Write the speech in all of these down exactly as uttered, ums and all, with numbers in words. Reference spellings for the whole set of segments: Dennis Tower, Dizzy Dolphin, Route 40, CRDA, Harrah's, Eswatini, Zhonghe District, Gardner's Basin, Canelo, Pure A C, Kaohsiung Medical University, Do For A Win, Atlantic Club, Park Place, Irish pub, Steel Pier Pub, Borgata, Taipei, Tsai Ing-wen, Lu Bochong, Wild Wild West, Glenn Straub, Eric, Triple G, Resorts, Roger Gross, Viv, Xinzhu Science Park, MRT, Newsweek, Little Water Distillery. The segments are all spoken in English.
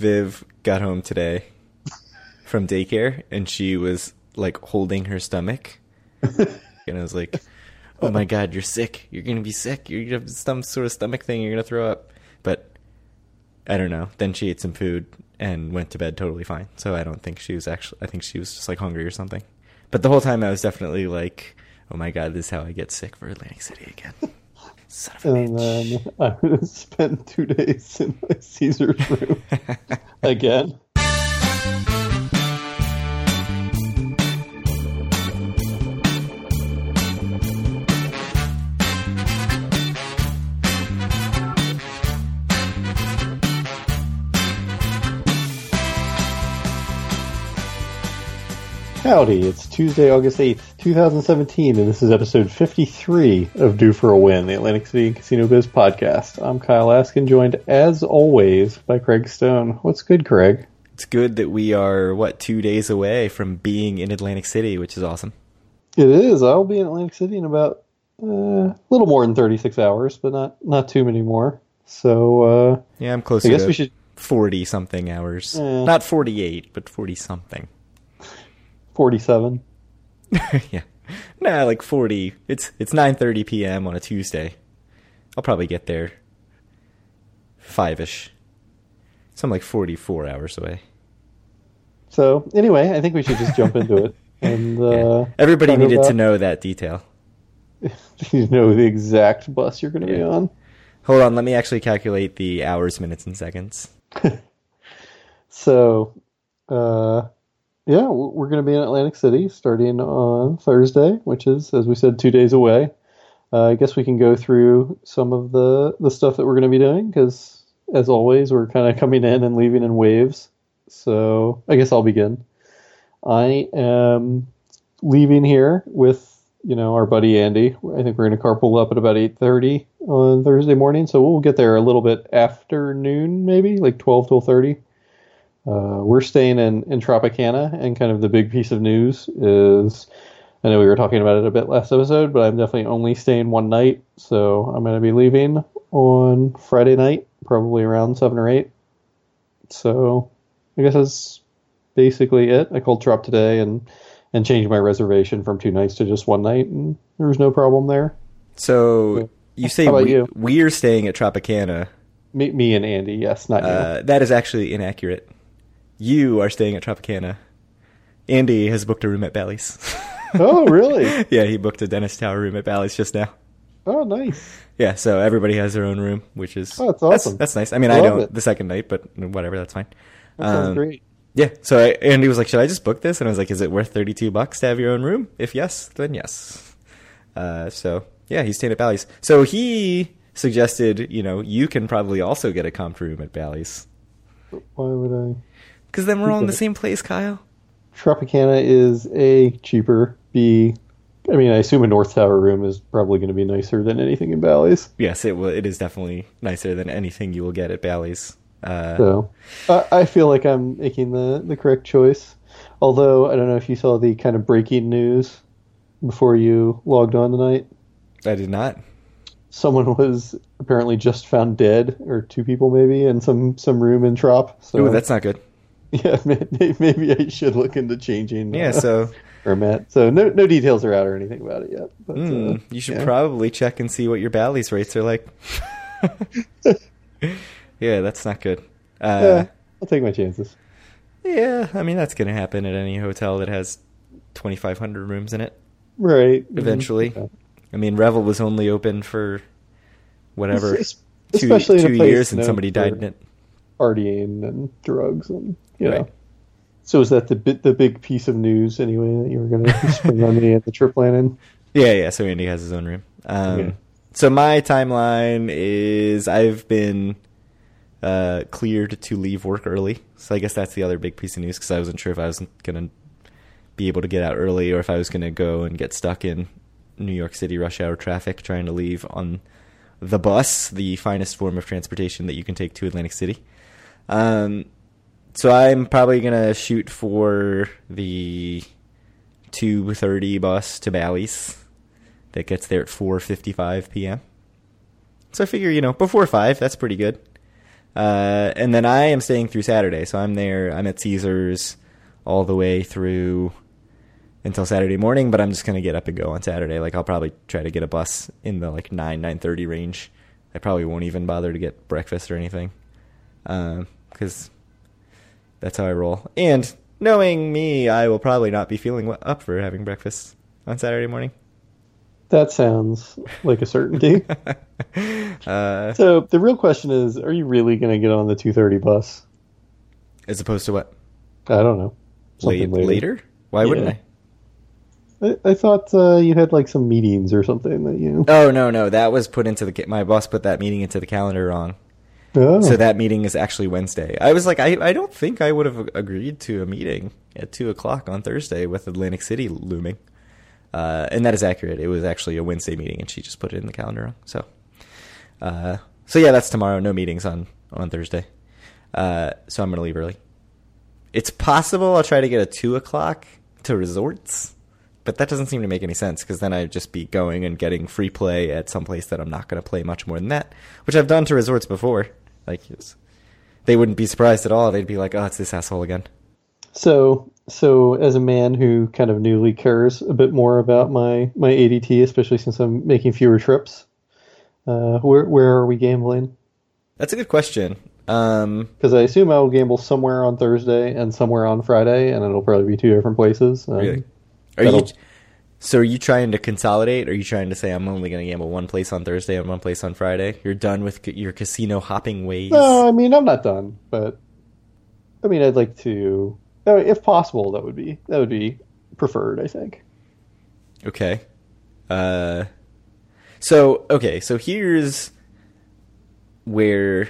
Viv got home today from daycare, and she was like holding her stomach, and I was like, "Oh my God, you're sick! You're gonna be sick! You're gonna have some sort of stomach thing. You're gonna throw up." But I don't know. Then she ate some food and went to bed totally fine. So I don't think she was actually. I think she was just like hungry or something. But the whole time I was definitely like, "Oh my God, this is how I get sick for Atlantic City again." Son of a and bitch. Then I'm gonna spend two days in my Caesars room again. Howdy, it's Tuesday, August eighth, two thousand seventeen, and this is episode fifty-three of Do For A Win, the Atlantic City Casino Biz podcast. I'm Kyle Askin, joined, as always, by Craig Stone. What's good, Craig? It's good that we are, what, two days away from being in Atlantic City, which is awesome. It is. I'll be in Atlantic City in about uh, a little more than thirty-six hours, but not, not too many more. So, uh... yeah, I'm closer I guess to we should... forty-something hours. Eh. Not forty-eight, but forty-something. forty-seven. Yeah. Nah, like forty. It's it's nine thirty p.m. on a Tuesday. I'll probably get there five-ish. So I'm like forty-four hours away. So, anyway, I think we should just jump into it. And yeah. uh, Everybody needed about... to know that detail. You know the exact bus you're going to yeah. be on. Hold on, let me actually calculate the hours, minutes, and seconds. So, uh... yeah, we're going to be in Atlantic City starting on Thursday, which is, as we said, two days away. Uh, I guess we can go through some of the, the stuff that we're going to be doing because, as always, we're kind of coming in and leaving in waves. So I guess I'll begin. I am leaving here with, you know, our buddy Andy. I think we're going to carpool up at about eight thirty on Thursday morning. So we'll get there a little bit after noon, maybe, like twelve, twelve thirty. Uh, we're staying in, in Tropicana, and kind of the big piece of news is, I know we were talking about it a bit last episode, but I'm definitely only staying one night, so I'm going to be leaving on Friday night, probably around seven or eight. So I guess that's basically it. I cold dropped today and, and changed my reservation from two nights to just one night, and there was no problem there. So you say we, you? we're staying at Tropicana. Me, me and Andy, yes, not uh, you. That is actually inaccurate. You are staying at Tropicana. Andy has booked a room at Bally's. Oh, really? Yeah, he booked a Dennis Tower room at Bally's just now. Oh, nice. Yeah, so everybody has their own room, which is... oh, that's awesome. That's, that's nice. I mean, I, I don't it. the second night, but whatever, that's fine. That um, sounds great. Yeah, so I, Andy was like, should I just book this? And I was like, is it worth thirty-two bucks to have your own room? If yes, then yes. Uh, so, yeah, he's staying at Bally's. So he suggested, you know, you can probably also get a comp room at Bally's. Why would I... because then we're all in the same place, Kyle. Tropicana is A, cheaper, B, I mean, I assume a North Tower room is probably going to be nicer than anything in Bally's. Yes, it will. It is definitely nicer than anything you will get at Bally's. Uh, so, I, I feel like I'm making the, the correct choice. Although, I don't know if you saw the kind of breaking news before you logged on tonight. I did not. Someone was apparently just found dead, or two people maybe, in some, some room in Trop. So. Ooh, that's not good. Yeah, maybe I should look into changing. Yeah, so or Matt. So no, no details are out or anything about it yet. But, mm, uh, you should yeah. probably check and see what your Bally's rates are like. Yeah, that's not good. Uh, yeah, I'll take my chances. Yeah, I mean that's going to happen at any hotel that has twenty-five hundred rooms in it, right? Eventually, mm-hmm. I mean Revel was only open for whatever it's, it's, two, two years, and somebody died in it. Partying and drugs and. Yeah. Right. So is that the bit, the big piece of news anyway that you were going to spend on me at the trip planning? Yeah, yeah. So Andy has his own room. Um, okay. So my timeline is I've been uh, cleared to leave work early. So I guess that's the other big piece of news because I wasn't sure if I was going to be able to get out early or if I was going to go and get stuck in New York City rush hour traffic trying to leave on the bus, the finest form of transportation that you can take to Atlantic City. Um So I'm probably going to shoot for the two thirty bus to Bally's that gets there at four fifty-five p.m. So I figure, you know, before five, that's pretty good. Uh, and then I am staying through Saturday. So I'm there. I'm at Caesars all the way through until Saturday morning, but I'm just going to get up and go on Saturday. Like, I'll probably try to get a bus in the, like, nine, nine thirty range. I probably won't even bother to get breakfast or anything, because uh, that's how I roll. And knowing me, I will probably not be feeling up for having breakfast on Saturday morning. That sounds like a certainty. uh, so the real question is, are you really going to get on the two thirty bus? As opposed to what? I don't know. Late, later. later? Why yeah. wouldn't I? I, I thought uh, you had like some meetings or something that you. Oh no no, that was put into the my boss put that meeting into the calendar wrong. Oh. So that meeting is actually Wednesday. I was like, I I don't think I would have agreed to a meeting at two o'clock on Thursday with Atlantic City looming, uh, and that is accurate. It was actually a Wednesday meeting, and she just put it in the calendar wrong. So, uh, so yeah, that's tomorrow. No meetings on on Thursday. Uh, so I'm gonna leave early. It's possible I'll try to get a two o'clock to Resorts. But that doesn't seem to make any sense, because then I'd just be going and getting free play at some place that I'm not going to play much more than that, which I've done to Resorts before. Like, they wouldn't be surprised at all. They'd be like, oh, it's this asshole again. So, so as a man who kind of newly cares a bit more about my, my A D T, especially since I'm making fewer trips, uh, where where are we gambling? That's a good question. Because um, I assume I will gamble somewhere on Thursday and somewhere on Friday, and it'll probably be two different places. Um, really? Are That'll, you so are you trying to consolidate? Are you trying to say I'm only going to gamble one place on Thursday and one place on Friday? You're done with ca- your casino hopping ways? No, I mean, I'm not done, but I mean, I'd like to, I mean, if possible, that would be that would be preferred, I think. Okay. Uh, so, okay, so here's where...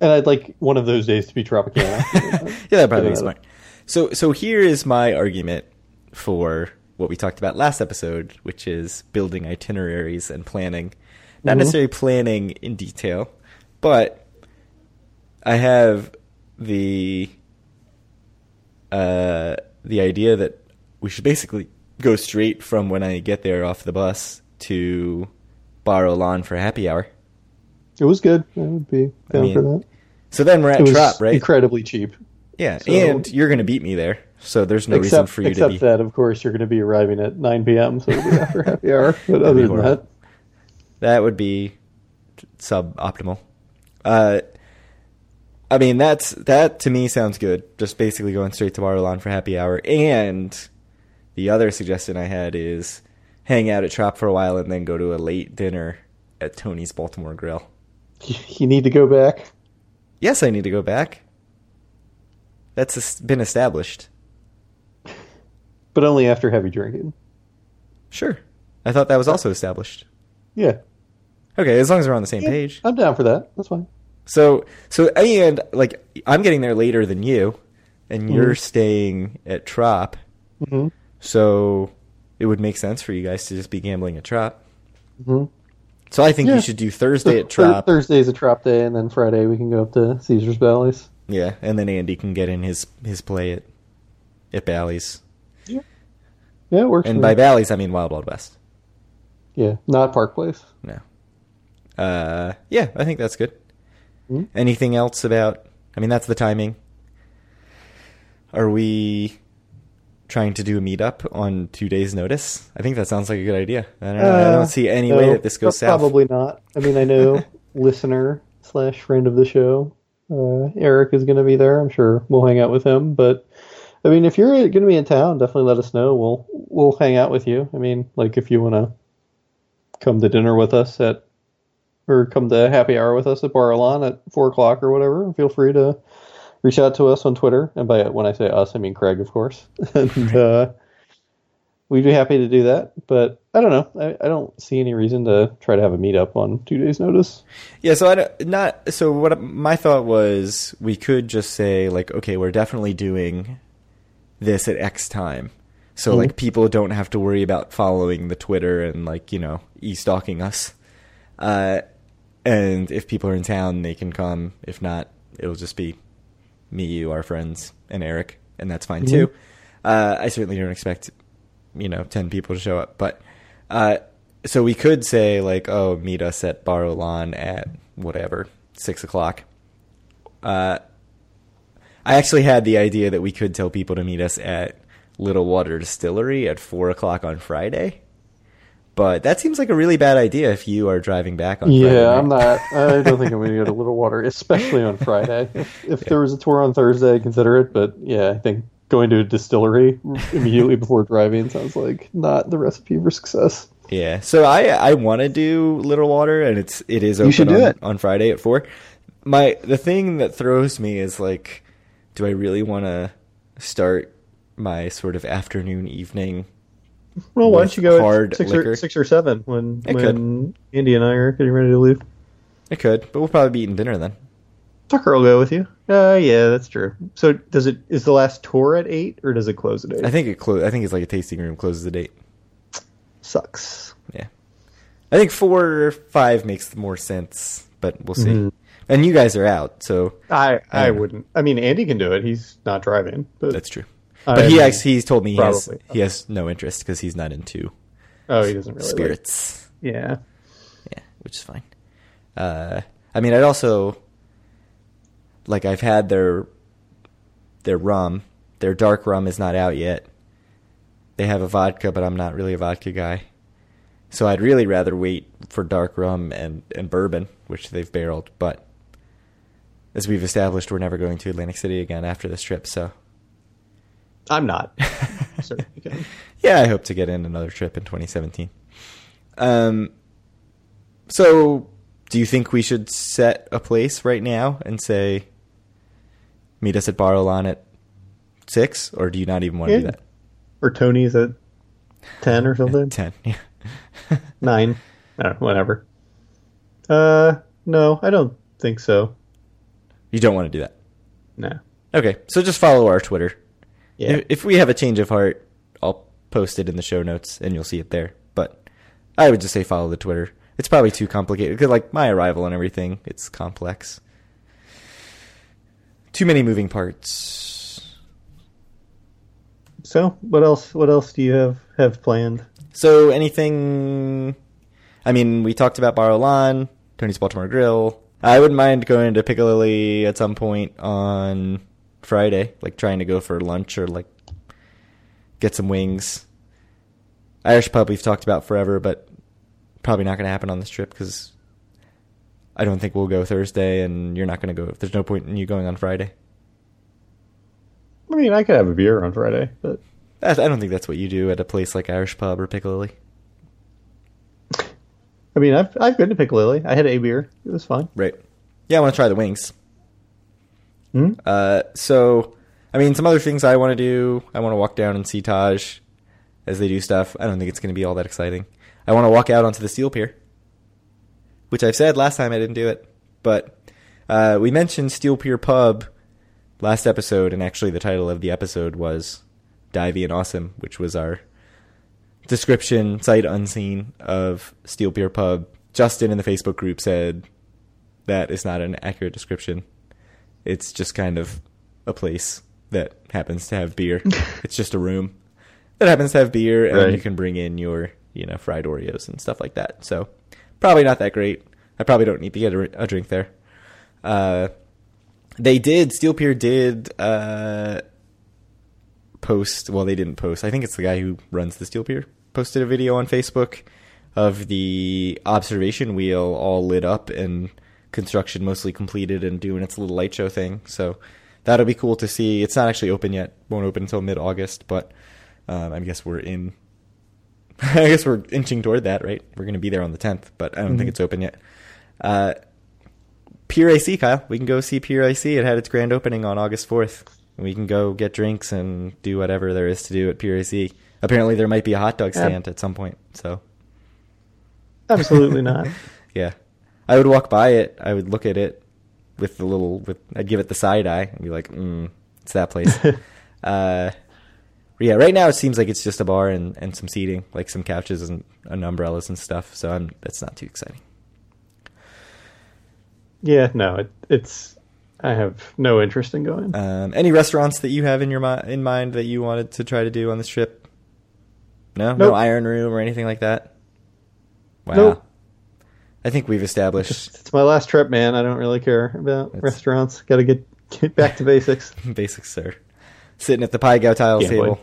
And I'd like one of those days to be Tropicana. Yeah, that'd probably be smart. So, so here is my argument for what we talked about last episode, which is building itineraries and planning. Not mm-hmm. necessarily planning in detail, but I have the uh, the idea that we should basically go straight from when I get there off the bus to Bar Alon for happy hour. It was good. I would be down I mean, for that. So then we're at it Trop, was right? Incredibly cheap. Yeah, so, and you're going to beat me there. So there's no except, reason for you to be... Except that, of course, you're going to be arriving at nine p.m., so it'll be after happy hour. But other than that... That would be suboptimal. Uh, I mean, that's that to me sounds good. Just basically going straight to Bar Alon for happy hour. And the other suggestion I had is hang out at Trop for a while and then go to a late dinner at Tony's Baltimore Grill. You need to go back? Yes, I need to go back. That's been established. But only after heavy drinking. Sure. I thought that was also established. Yeah. Okay, as long as we're on the same yeah, page. I'm down for that. That's fine. So, so and, like, I'm getting there later than you, and mm-hmm. you're staying at Trop. Mm-hmm. So it would make sense for you guys to just be gambling at Trop. Mm-hmm. So I think yeah. you should do Thursday at Trop. Thursday's a Trop day, and then Friday we can go up to Caesars Bally's. Yeah, and then Andy can get in his, his play at, at Bally's. Yeah, yeah, it works. And by Bally's, I mean Wild Wild West. Yeah, not Park Place. No. Uh, yeah, I think that's good. Mm-hmm. Anything else about... I mean, that's the timing. Are we trying to do a meetup on two days' notice? I think that sounds like a good idea. I don't know. Uh, I don't see any no, way that this goes south. Probably not. I mean, I know listener slash friend of the show, uh, Eric, is going to be there. I'm sure we'll hang out with him, but... I mean, if you're going to be in town, definitely let us know. We'll we'll hang out with you. I mean, like, if you want to come to dinner with us at, or come to happy hour with us at Bar Alon at four o'clock or whatever, feel free to reach out to us on Twitter. And by when I say us, I mean Craig, of course. And uh, we'd be happy to do that. But I don't know. I, I don't see any reason to try to have a meetup on two days' notice. Yeah, so I don't, not so what my thought was, we could just say, like, okay, we're definitely doing this at X time. So mm-hmm. like, people don't have to worry about following the Twitter and, like, you know, e-stalking us. Uh, and if people are in town, they can come. If not, it'll just be me, you, our friends, and Eric. And that's fine mm-hmm. too. Uh, I certainly don't expect, you know, ten people to show up, but, uh, so we could say, like, oh, meet us at Bar Alon at whatever, six o'clock. uh, I actually had the idea that we could tell people to meet us at Little Water Distillery at four o'clock on Friday. But that seems like a really bad idea if you are driving back on Friday. Yeah, I'm not. I don't think I'm going to go to Little Water, especially on Friday. If yeah. there was a tour on Thursday, I'd consider it. But yeah, I think going to a distillery immediately before driving sounds like not the recipe for success. Yeah, so I I want to do Little Water, and it's it is open on, on Friday at four. My the thing that throws me is like, do I really want to start my sort of afternoon evening? Well, why don't you go at six or, six or seven when, when Andy and I are getting ready to leave? I could, but we'll probably be eating dinner then. Tucker will go with you. Uh, yeah, that's true. So does it? Is the last tour at eight, or does it close at eight? I think it close. I think it's like a tasting room closes at eight. Sucks. Yeah, I think four or five makes more sense, but we'll see. Mm-hmm. And you guys are out, so I I, I wouldn't. I mean, Andy can do it. He's not driving. But that's true. But I he mean, he's told me he has, okay. he has no interest because he's not into oh, he doesn't really spirits. Like, yeah. Yeah, which is fine. Uh, I mean, I'd also, like, I've had their their rum. Their dark rum is not out yet. They have a vodka, but I'm not really a vodka guy. So I'd really rather wait for dark rum and, and bourbon, which they've barreled. But as we've established, we're never going to Atlantic City again after this trip, so... I'm not. Yeah, I hope to get in another trip in twenty seventeen. Um, so, do you think we should set a place right now and say, meet us at Bar Alon at six? Or do you not even want yeah. to do that? Or Tony's at ten or something? ten, yeah. nine. No, whatever. Uh, no, I don't think so. You don't want to do that? No. Okay, so just follow our Twitter. Yeah. If we have a change of heart, I'll post it in the show notes, and you'll see it there. But I would just say follow the Twitter. It's probably too complicated, because, like, my arrival and everything, it's complex. Too many moving parts. So, what else What else do you have, have planned? So, anything... I mean, we talked about Bar Alon, Tony's Baltimore Grill. I wouldn't mind going to Piccadilly at some point on... Friday, like trying to go for lunch or like get some wings. Irish pub we've talked about forever, but probably not going to happen on this trip because I don't think we'll go Thursday, and you're not going to go. There's no point in you going on Friday. I mean, I could have a beer on Friday, but I don't think that's what you do at a place like Irish Pub or Piccadilly. I mean, I've I've been to Piccadilly. I had a beer. It was fine. Right. Yeah, I want to try the wings. Uh, so, I mean, some other things I want to do. I want to walk down and see Taj as they do stuff. I don't think it's going to be all that exciting. I want to walk out onto the Steel Pier, which I've said last time I didn't do it. But uh, we mentioned Steel Pier Pub last episode, and actually the title of the episode was Divey and Awesome, which was our description, sight unseen, of Steel Pier Pub. Justin in the Facebook group said that is not an accurate description. It's just kind of a place that happens to have beer. It's just a room that happens to have beer, and right. you can bring in your, you know, fried Oreos and stuff like that. So probably not that great. I probably don't need to get a, a drink there. Uh, they did, Steel Pier did uh, post, well, they didn't post. I think it's the guy who runs the Steel Pier posted a video on Facebook of the observation wheel all lit up and construction mostly completed and doing its little light show thing, so that'll be cool to see. It's not actually open yet, won't open until mid-August, but um, I guess we're in I guess we're inching toward that, right? We're going to be there on the tenth, but I don't mm-hmm. think it's open yet. uh, Pure A C, Kyle, we can go see Pure A C. It had its grand opening on August fourth, and we can go get drinks and do whatever there is to do at Pure A C. Apparently there might be a hot dog stand yeah. at some point, so absolutely not. Yeah, I would walk by it. I would look at it with the little, with I'd give it the side eye and be like, mm, it's that place. uh, yeah, right now it seems like it's just a bar and, and some seating, like some couches and, and umbrellas and stuff. So I'm, that's not too exciting. Yeah, no, it, it's, I have no interest in going. Um, any restaurants that you have in your mi- in mind that you wanted to try to do on this trip? No, nope. No Iron Room or anything like that. Wow. Nope. I I think we've established. It's, it's my last trip, man. I don't really care about it's, restaurants. Got to get, get back to basics. Basics, sir. Sitting at the Pie Gow Tiles yeah, table. Boy.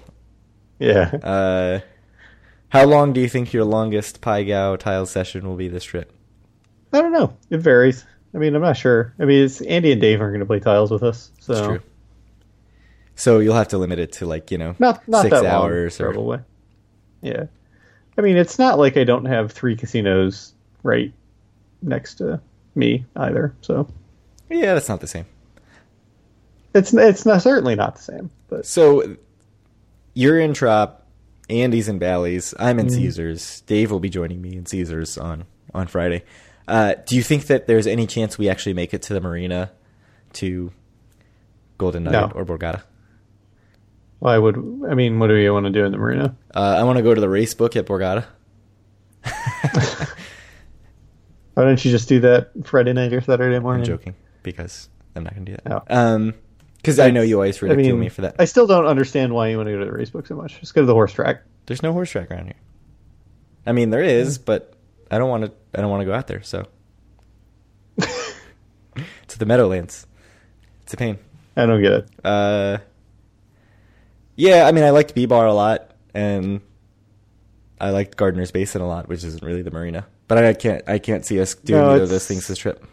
Yeah. Uh, how long do you think your longest Pie Gow Tiles session will be this trip? I don't know. It varies. I mean, I'm not sure. I mean, it's Andy and Dave aren't going to play tiles with us. So. That's true. So you'll have to limit it to, like, you know, not, not six that hours. Long, or... Probably. Yeah. I mean, it's not like I don't have three casinos right next to me either, so yeah, that's not the same. It's it's not certainly not the same. But so you're in Trop, Andy's in Bally's, I'm in mm. Caesars. Dave will be joining me in Caesars on on Friday. Uh, do you think that there's any chance we actually make it to the marina to Golden Nugget no. or Borgata? Why would I mean? What do you want to do in the marina? Uh, I want to go to the race book at Borgata. Why don't you just do that Friday night or Saturday morning? I'm joking, because I'm not going to do that. No. Because um, I know you always ridicule I mean, me for that. I still don't understand why you want to go to the race book so much. Just go to the horse track. There's no horse track around here. I mean, there is, but I don't want to. I don't want to go out there. So to the Meadowlands, it's a pain. I don't get it. Uh, yeah, I mean, I liked B-Bar a lot, and I liked Gardner's Basin a lot, which isn't really the marina. But I can't. I can't see us doing no, either of those things this trip.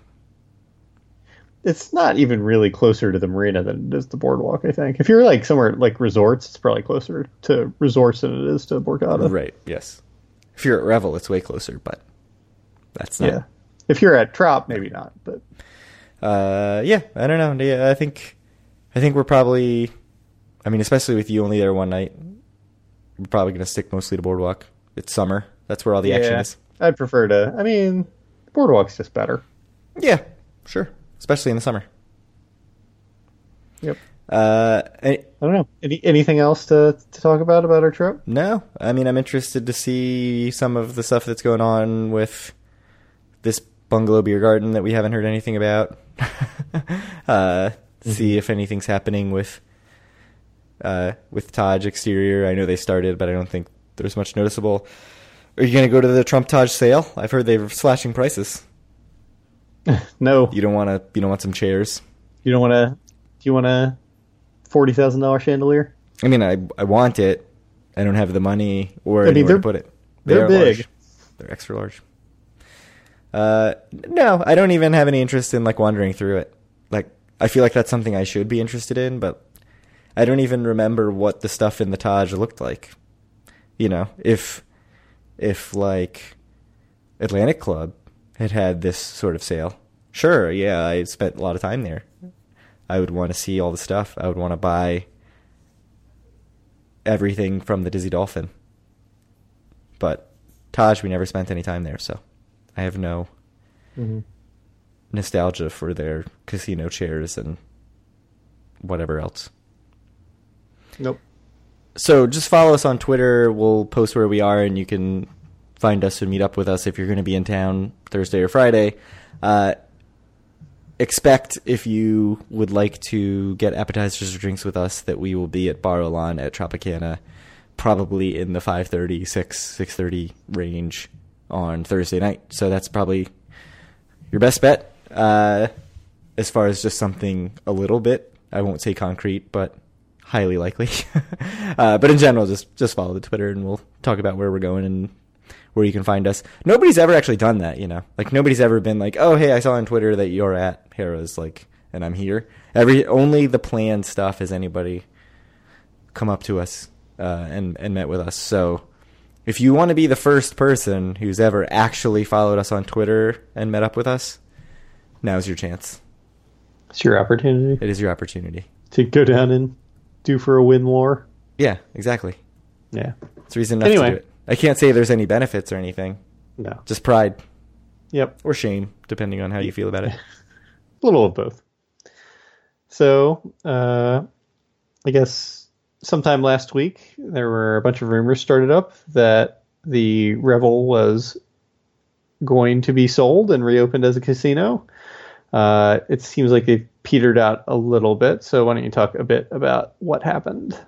It's not even really closer to the marina than it is the boardwalk. I think if you're like somewhere like Resorts, it's probably closer to Resorts than it is to Borgata. Right. Yes. If you're at Revel, it's way closer, but that's not. Yeah. If you're at Trop, maybe not. But uh, yeah, I don't know. Yeah, I think I think we're probably. I mean, especially with you only there one night, we're probably going to stick mostly to boardwalk. It's summer. That's where all the yeah. action is. I'd prefer to, I mean, boardwalk's just better. Yeah, sure. Especially in the summer. Yep. Uh, I, I don't know. Any, anything else to, to talk about about our trip? No. I mean, I'm interested to see some of the stuff that's going on with this bungalow beer garden that we haven't heard anything about. uh, mm-hmm. See if anything's happening with, uh, with Taj Exterior. I know they started, but I don't think there's much noticeable. Are you going to go to the Trump Taj sale? I've heard they're slashing prices. No. You don't want to. You don't want some chairs. You don't want to. Do you want a forty thousand dollar chandelier? I mean, I I want it. I don't have the money or I mean, anywhere to put it. They they're are big. Large. They're extra large. Uh, no, I don't even have any interest in like wandering through it. Like I feel like that's something I should be interested in, but I don't even remember what the stuff in the Taj looked like. You know, if. If, like, Atlantic Club had had this sort of sale, sure, yeah, I spent a lot of time there. I would want to see all the stuff. I would want to buy everything from the Dizzy Dolphin. But Taj, we never spent any time there, so I have no mm-hmm. nostalgia for their casino chairs and whatever else. Nope. So just follow us on Twitter. We'll post where we are, and you can find us and meet up with us if you're going to be in town Thursday or Friday. Uh, expect, if you would like to get appetizers or drinks with us, that we will be at Bar Alon at Tropicana, probably in the five thirty, six, six thirty range on Thursday night. So that's probably your best bet uh, as far as just something a little bit. I won't say concrete, but... highly likely. uh, but in general, just, just follow the Twitter and we'll talk about where we're going and where you can find us. Nobody's ever actually done that, you know? Like, nobody's ever been like, oh, hey, I saw on Twitter that you're at Harrah's, like, and I'm here. Every Only the planned stuff has anybody come up to us uh, and, and met with us. So if you want to be the first person who's ever actually followed us on Twitter and met up with us, now's your chance. It's your opportunity. It is your opportunity. To go down and... Do For A Win lore. Yeah, exactly. Yeah. It's reason enough anyway. To do it. I can't say there's any benefits or anything. No. Just pride. Yep. Or shame, depending on how you feel about it. A little of both. So, uh, I guess sometime last week, there were a bunch of rumors started up that the Revel was going to be sold and reopened as a casino. Uh, it seems like they've petered out a little bit, so why don't you talk a bit about what happened?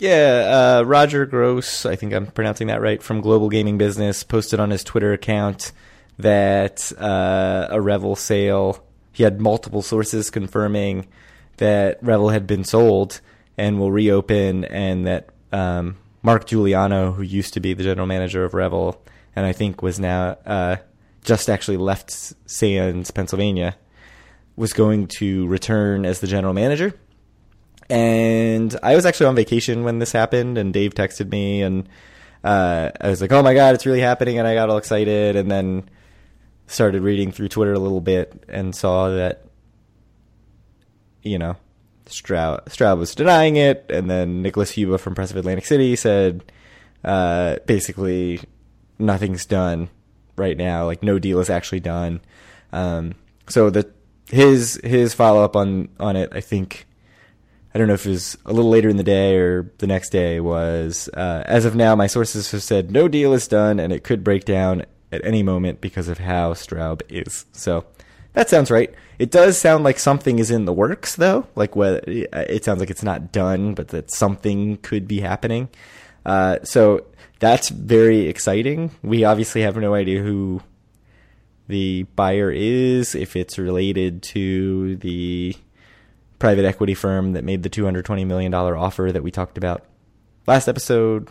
Yeah, uh, Roger Gross, I think I'm pronouncing that right, from Global Gaming Business, posted on his Twitter account that uh, a Revel sale, he had multiple sources confirming that Revel had been sold and will reopen, and that um, Mark Giuliano, who used to be the general manager of Revel and I think was now uh, just actually left Sands, Pennsylvania, was going to return as the general manager. And I was actually on vacation when this happened, and Dave texted me, and uh, I was like, oh my God, it's really happening, and I got all excited, and then started reading through Twitter a little bit and saw that, you know, Stroud, Stroud was denying it, and then Nicholas Huba from Press of Atlantic City said uh, basically nothing's done right now, like no deal is actually done. Um, so the his his follow-up on, on it, I think, I don't know if it was a little later in the day or the next day, was, uh, as of now, my sources have said no deal is done, and it could break down at any moment because of how Straub is. So that sounds right. It does sound like something is in the works, though. Like, whether, it sounds like it's not done, but that something could be happening. Uh, so that's very exciting. We obviously have no idea who the buyer is, if it's related to the private equity firm that made the two hundred twenty million dollars offer that we talked about last episode.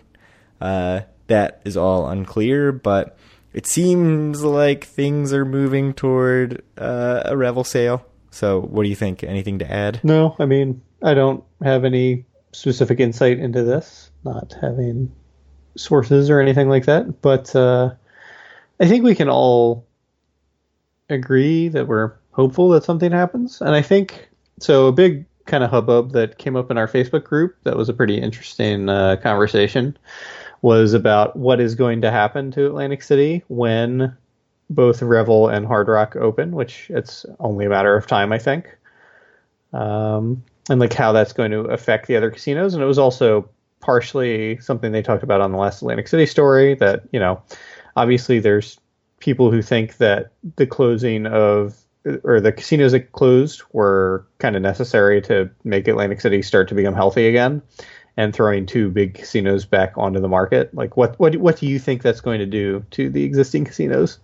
Uh, that is all unclear, but it seems like things are moving toward uh, a Revel sale. So what do you think? Anything to add? No, I mean, I don't have any specific insight into this, not having sources or anything like that. But uh, I think we can all agree that we're hopeful that something happens. And I think... So a big kind of hubbub that came up in our Facebook group that was a pretty interesting uh, conversation was about what is going to happen to Atlantic City when both Revel and Hard Rock open, which it's only a matter of time, I think, um, and like how that's going to affect the other casinos. And it was also partially something they talked about on the last Atlantic City story that, you know, obviously there's people who think that the closing of or the casinos that closed were kind of necessary to make Atlantic City start to become healthy again, and throwing two big casinos back onto the market. Like what, what, what do you think that's going to do to the existing casinos?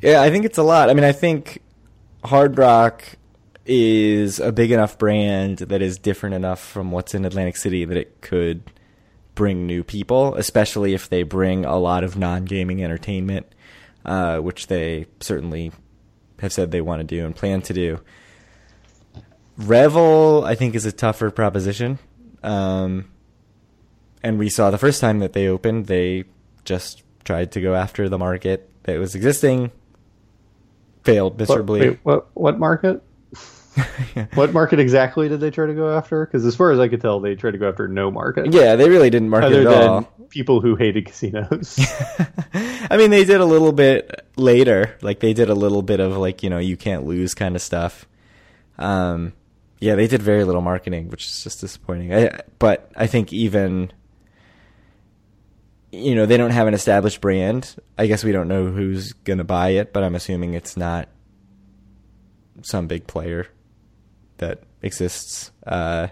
Yeah, I think it's a lot. I mean, I think Hard Rock is a big enough brand that is different enough from what's in Atlantic City that it could bring new people, especially if they bring a lot of non-gaming entertainment, Uh, which they certainly have said they want to do and plan to do. Revel, I think, is a tougher proposition. Um, and we saw the first time that they opened, they just tried to go after the market that was existing, failed miserably. What, wait, what, what market? What market exactly did they try to go after? Because as far as I could tell, they tried to go after no market. Yeah, they really didn't market Other at than all. People who hated casinos. I mean, they did a little bit later. Like they did a little bit of like, you know, you can't lose kind of stuff. Um, yeah, they did very little marketing, which is just disappointing. I, but I think even, you know, they don't have an established brand. I guess we don't know who's going to buy it, but I'm assuming it's not some big player that exists, uh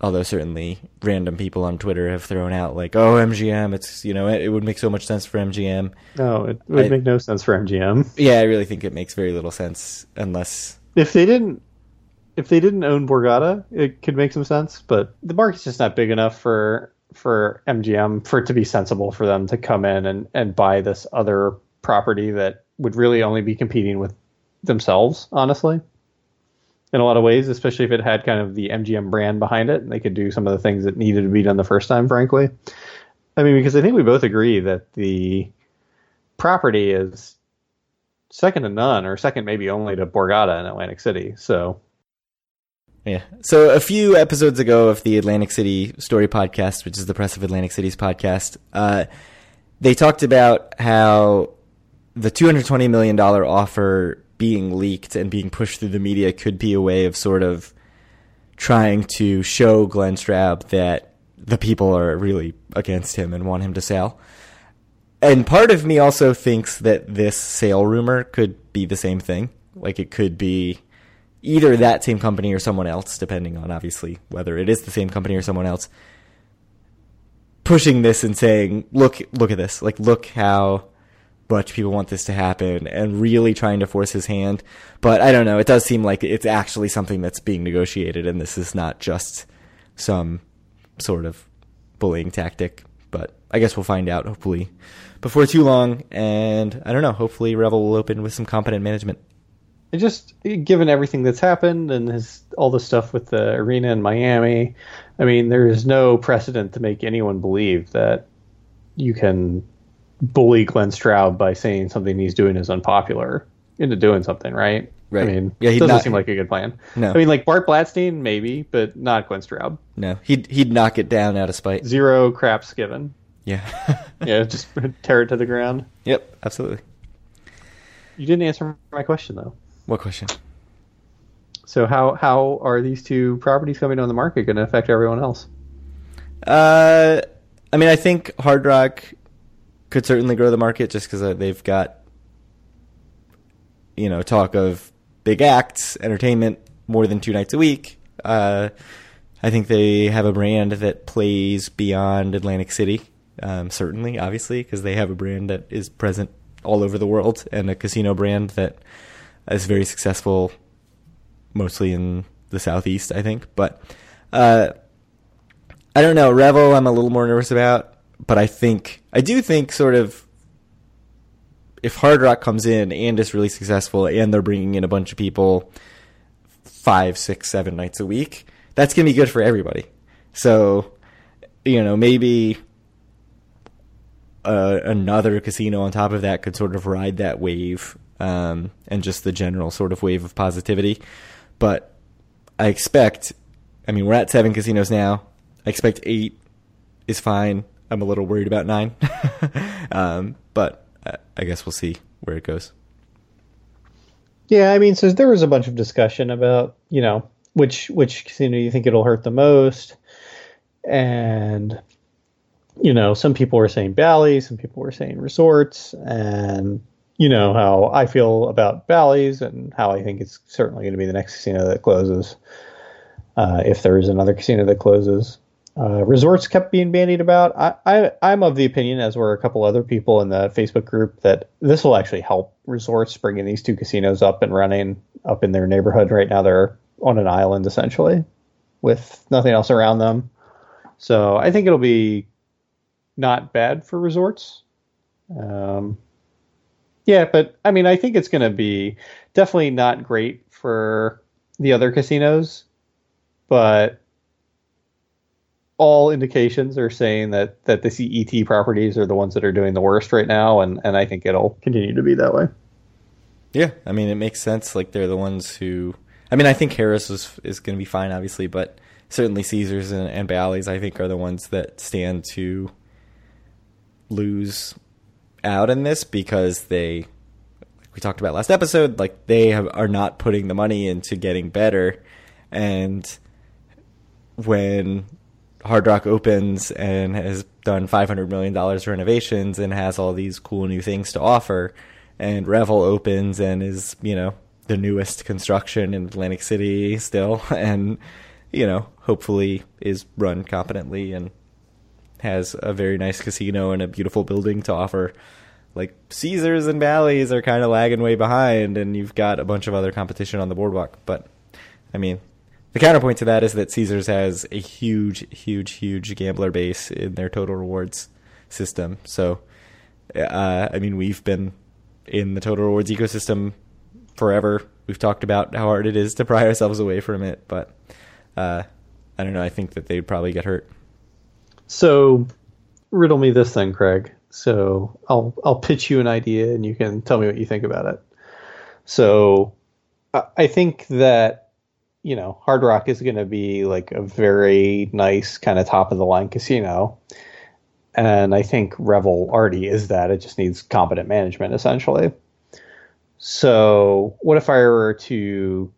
although certainly random people on Twitter have thrown out like, oh, M G M, it's, you know, it, it would make so much sense for M G M. No, it would I, make no sense for M G M. Yeah, I really think it makes very little sense unless if they didn't if they didn't own Borgata, it could make some sense, but the market's just not big enough for for M G M for it to be sensible for them to come in and and buy this other property that would really only be competing with themselves, honestly, in a lot of ways, especially if it had kind of the M G M brand behind it and they could do some of the things that needed to be done the first time, frankly. I mean, because I think we both agree that the property is second to none, or second maybe only to Borgata in Atlantic City. So, yeah. So a few episodes ago of the Atlantic City Story podcast, which is the Press of Atlantic City's podcast, uh, they talked about how the two hundred twenty million dollars offer being leaked and being pushed through the media could be a way of sort of trying to show Glenn Straub that the people are really against him and want him to sell. And part of me also thinks that this sale rumor could be the same thing. Like it could be either that same company or someone else, depending on obviously whether it is the same company or someone else, pushing this and saying, look, look at this. Like, look how bunch of people want this to happen and really trying to force his hand. But I don't know. It does seem like it's actually something that's being negotiated, and this is not just some sort of bullying tactic. But I guess we'll find out, hopefully, before too long. And I don't know. Hopefully, Revel will open with some competent management. And just given everything that's happened and his, all the stuff with the arena in Miami, I mean, there is no precedent to make anyone believe that you can bully Glenn Straub by saying something he's doing is unpopular into doing something, right? Right. I mean, yeah, it doesn't not, seem like a good plan. No. I mean, like Bart Blatstein, maybe, but not Glenn Straub. No, he'd he'd knock it down out of spite. Zero craps given. Yeah. Yeah, just tear it to the ground. Yep, absolutely. You didn't answer my question, though. What question? So how how are these two properties coming on the market going to affect everyone else? Uh, I mean, I think Hard Rock could certainly grow the market just because they've got, you know, talk of big acts, entertainment more than two nights a week. Uh, I think they have a brand that plays beyond Atlantic City, um, certainly, obviously, because they have a brand that is present all over the world and a casino brand that is very successful, mostly in the Southeast, I think. But uh, I don't know. Revel, I'm a little more nervous about. But I think, I do think sort of if Hard Rock comes in and is really successful and they're bringing in a bunch of people five, six, seven nights a week, that's going to be good for everybody. So, you know, maybe uh, another casino on top of that could sort of ride that wave um, and just the general sort of wave of positivity. But I expect, I mean, we're at seven casinos now. I expect eight is fine. I'm a little worried about nine, um, but I guess we'll see where it goes. Yeah, I mean, so there was a bunch of discussion about, you know, which which casino you think it'll hurt the most. And, you know, some people were saying Bally's, some people were saying Resorts, and you know how I feel about Bally's and how I think it's certainly going to be the next casino that closes, uh, if there is another casino that closes. Uh, Resorts kept being bandied about. I, I, I'm of the opinion, as were a couple other people in the Facebook group, that this will actually help Resorts bringing these two casinos up and running up in their neighborhood. Right now, they're on an island, essentially, with nothing else around them. So I think it'll be not bad for Resorts. Um, yeah, but I mean, I think it's going to be definitely not great for the other casinos, but all indications are saying that, that the C E T properties are the ones that are doing the worst right now, and, and I think it'll continue to be that way. Yeah, I mean, it makes sense. Like, they're the ones who... I mean, I think Harris is, is going to be fine, obviously, but certainly Caesars and, and Bally's, I think, are the ones that stand to lose out in this because they, like we talked about last episode, like, they have, are not putting the money into getting better. And when Hard Rock opens and has done five hundred million dollars renovations and has all these cool new things to offer, and Revel opens and is, you know, the newest construction in Atlantic City still, and, you know, hopefully is run competently and has a very nice casino and a beautiful building to offer. Like, Caesars and Bally's are kind of lagging way behind, and you've got a bunch of other competition on the boardwalk. But, I mean, the counterpoint to that is that Caesars has a huge, huge, huge gambler base in their total rewards system. So, uh, I mean, we've been in the total rewards ecosystem forever. We've talked about how hard it is to pry ourselves away from it, but uh, I don't know. I think that they'd probably get hurt. So, riddle me this thing, Craig. So, I'll I'll pitch you an idea, and you can tell me what you think about it. So, I, I think that, you know, Hard Rock is going to be like a very nice kind of top of the line casino. And I think Revel already is that. It just needs competent management, essentially. So what if I were to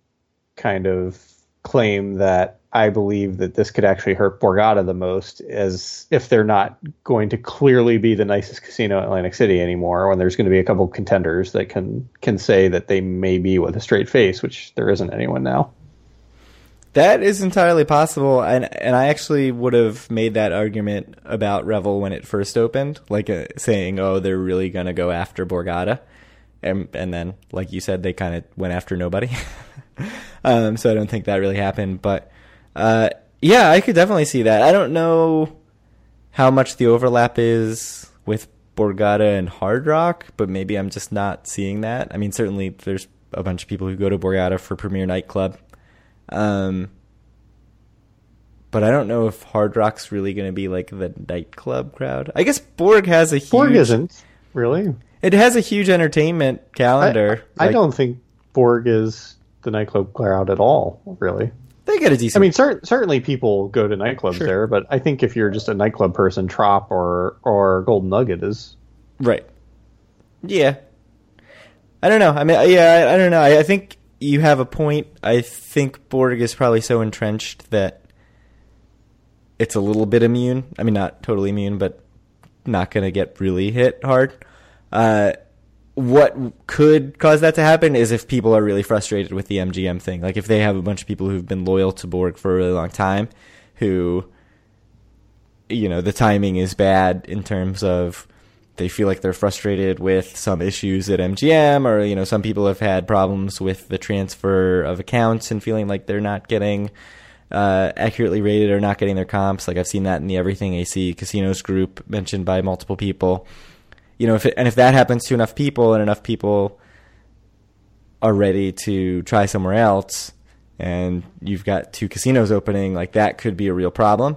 kind of claim that I believe that this could actually hurt Borgata the most, as if they're not going to clearly be the nicest casino in Atlantic City anymore, when there's going to be a couple contenders that can, can say that they may be with a straight face, which there isn't anyone now. That is entirely possible, and and I actually would have made that argument about Revel when it first opened, like uh, saying, oh, they're really going to go after Borgata, and and then, like you said, they kind of went after nobody, um, so I don't think that really happened, but uh, yeah, I could definitely see that. I don't know how much the overlap is with Borgata and Hard Rock, but maybe I'm just not seeing that. I mean, certainly there's a bunch of people who go to Borgata for Premier Nightclub. Um, but I don't know if Hard Rock's really going to be like the nightclub crowd. I guess Borg has a huge... Borg isn't, really. It has a huge entertainment calendar. I, I, like, I don't think Borg is the nightclub crowd at all, really. They get a decent... I mean, cer- certainly people go to nightclubs sure. there, but I think if you're just a nightclub person, Trop or, or Golden Nugget is... Right. Yeah. I don't know. I mean, yeah, I, I don't know. I, I think... You have a point. I think Borg is probably so entrenched that it's a little bit immune. I mean, not totally immune, but not going to get really hit hard. Uh, what could cause that to happen is if people are really frustrated with the M G M thing. Like if they have a bunch of people who've been loyal to Borg for a really long time who, you know, the timing is bad in terms of they feel like they're frustrated with some issues at M G M, or, you know, some people have had problems with the transfer of accounts and feeling like they're not getting uh, accurately rated or not getting their comps. Like I've seen that in the Everything A C Casinos group mentioned by multiple people, you know, if it, and if that happens to enough people and enough people are ready to try somewhere else and you've got two casinos opening, like that could be a real problem.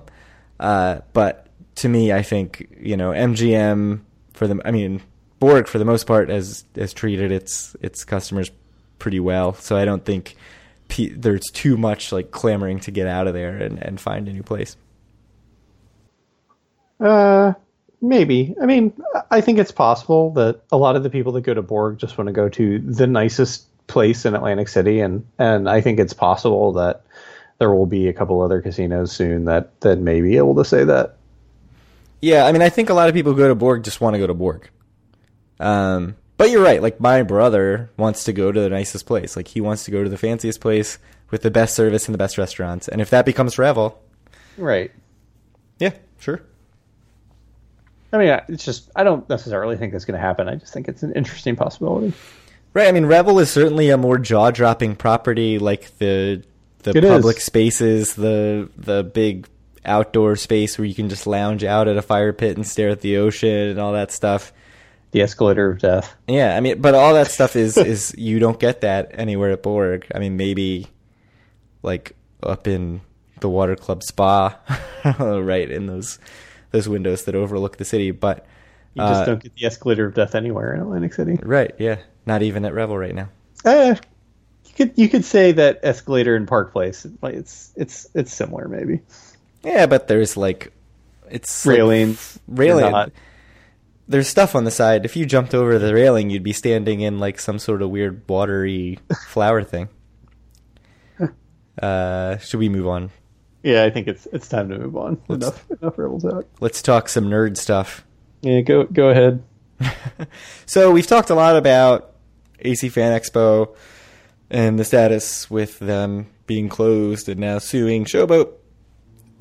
Uh, but to me, I think, you know, M G M, for the, I mean, Borg for the most part has has treated its its customers pretty well, so I don't think P, there's too much like clamoring to get out of there and, and find a new place. Uh, maybe. I mean, I think it's possible that a lot of the people that go to Borg just want to go to the nicest place in Atlantic City, and and I think it's possible that there will be a couple other casinos soon that that may be able to say that. Yeah, I mean, I think a lot of people who go to Borg just want to go to Borg. Um, but you're right. Like, my brother wants to go to the nicest place. Like, he wants to go to the fanciest place with the best service and the best restaurants. And if that becomes Revel... Right. Yeah, sure. I mean, it's just... I don't necessarily think that's going to happen. I just think it's an interesting possibility. Right. I mean, Revel is certainly a more jaw-dropping property. Like, the the it public is. spaces, the the big... outdoor space where you can just lounge out at a fire pit and stare at the ocean and all that stuff. The escalator of death. Yeah, I mean, but all that stuff is, is you don't get that anywhere at Borg. I mean, maybe like up in the Water Club Spa, right in those those windows that overlook the city. But you just uh, don't get the escalator of death anywhere in Atlantic City. Right? Yeah, not even at Revel right now. Uh, you could you could say that escalator in Park Place. Like it's it's it's similar, maybe. Yeah, but there's like, it's railings, like, railing. There's stuff on the side. If you jumped over the railing, you'd be standing in like some sort of weird watery flower thing. Uh, should we move on? Yeah, I think it's it's time to move on. Let's, enough, enough Rebel talk. Let's talk some nerd stuff. Yeah, go go ahead. So we've talked a lot about A C Fan Expo and the status with them being closed and now suing Showboat.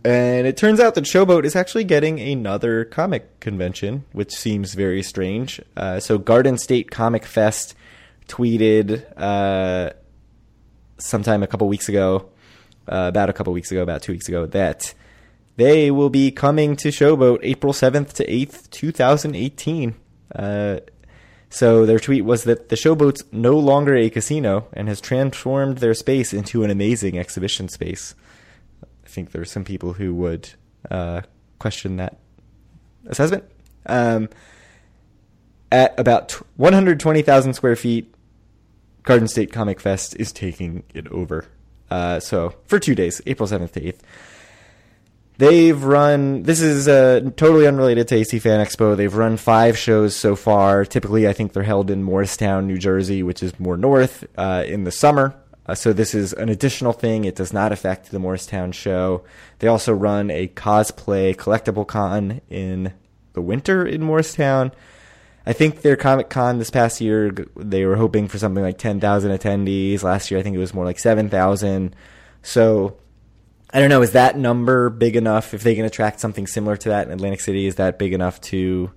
And it turns out that Showboat is actually getting another comic convention, which seems very strange. Uh, so Garden State Comic Fest tweeted uh, sometime a couple weeks ago, uh, about a couple weeks ago, about two weeks ago, that they will be coming to Showboat April seventh to eighth, twenty eighteen. Uh, so their tweet was that the Showboat's no longer a casino and has transformed their space into an amazing exhibition space. I think there are some people who would uh, question that assessment. Um, at about t- one hundred twenty thousand square feet, Garden State Comic Fest is taking it over. Uh, so for two days, April seventh to eighth. They've run, this is uh, totally unrelated to A C Fan Expo. They've run five shows so far. Typically, I think they're held in Morristown, New Jersey, which is more north uh, in the summer. Uh, so this is an additional thing. It does not affect the Morristown show. They also run a cosplay collectible con in the winter in Morristown. I think their Comic Con this past year, they were hoping for something like ten thousand attendees. Last year, I think it was more like seven thousand. So I don't know, is that number big enough? If they can attract something similar to that in Atlantic City, is that big enough to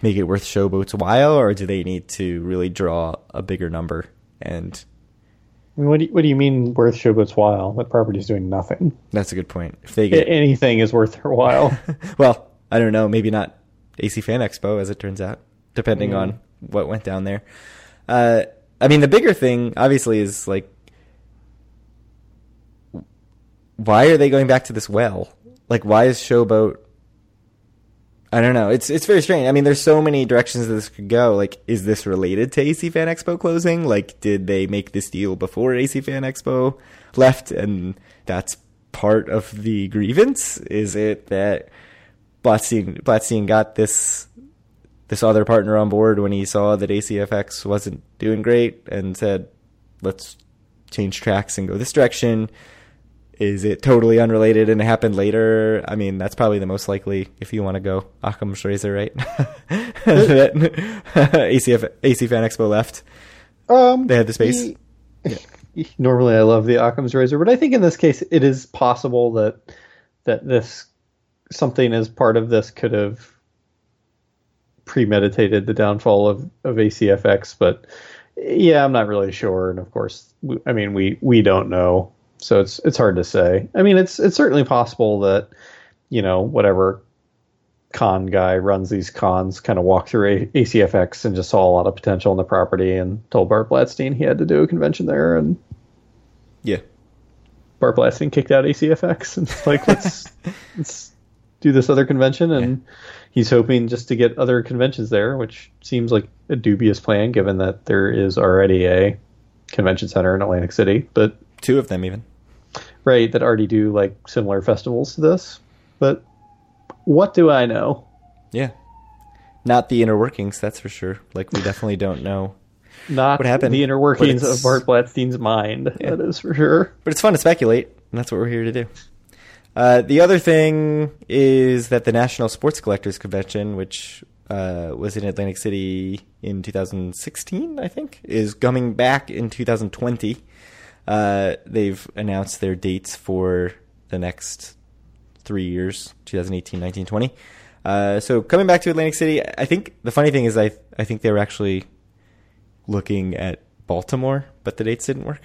make it worth Showboat's while, or do they need to really draw a bigger number? And I mean, what do you, what do you mean worth Showboat's while? That property's doing nothing. That's a good point. If they get anything is worth their while. Well, I don't know, maybe not A C Fan Expo, as it turns out, depending mm. on what went down there. Uh, I mean, the bigger thing, obviously, is like, why are they going back to this well? Like, why is Showboat? I don't know. It's it's very strange. I mean, there's so many directions that this could go. Like, is this related to A C Fan Expo closing? Like, did they make this deal before A C Fan Expo left, and that's part of the grievance? Is it that Blatstein, Blatstein got this this other partner on board when he saw that A C F X wasn't doing great and said, let's change tracks and go this direction? Is it totally unrelated and it happened later? I mean, that's probably the most likely if you want to go Occam's razor, right? A C F, A C Fan Expo left. Um, they had the space. He, yeah. Normally I love the Occam's razor, but I think in this case it is possible that that this something as part of this could have premeditated the downfall of, of A C F X. But yeah, I'm not really sure. And of course, we, I mean, we, we don't know. So it's it's hard to say. I mean, it's it's certainly possible that, you know, whatever con guy runs these cons kind of walked through A C F X and just saw a lot of potential in the property and told Bart Blatstein he had to do a convention there. And yeah, Bart Blatstein kicked out A C F X and was like, let's let's do this other convention. And yeah. He's hoping just to get other conventions there, which seems like a dubious plan given that there is already a convention center in Atlantic City, but two of them even. Right, that already do like similar festivals to this. But what do I know? Yeah. Not the inner workings, that's for sure. Like, we definitely don't know Not what happened. Not the inner workings of Bart Blatstein's mind, yeah. That is for sure. But it's fun to speculate, and that's what we're here to do. Uh, the other thing is that the National Sports Collectors Convention, which uh, was in Atlantic City in two thousand sixteen, I think, is coming back in two thousand twenty. Uh, they've announced their dates for the next three years, two thousand eighteen, nineteen, twenty. Uh, so coming back to Atlantic City, I think the funny thing is I I think they were actually looking at Baltimore, but the dates didn't work,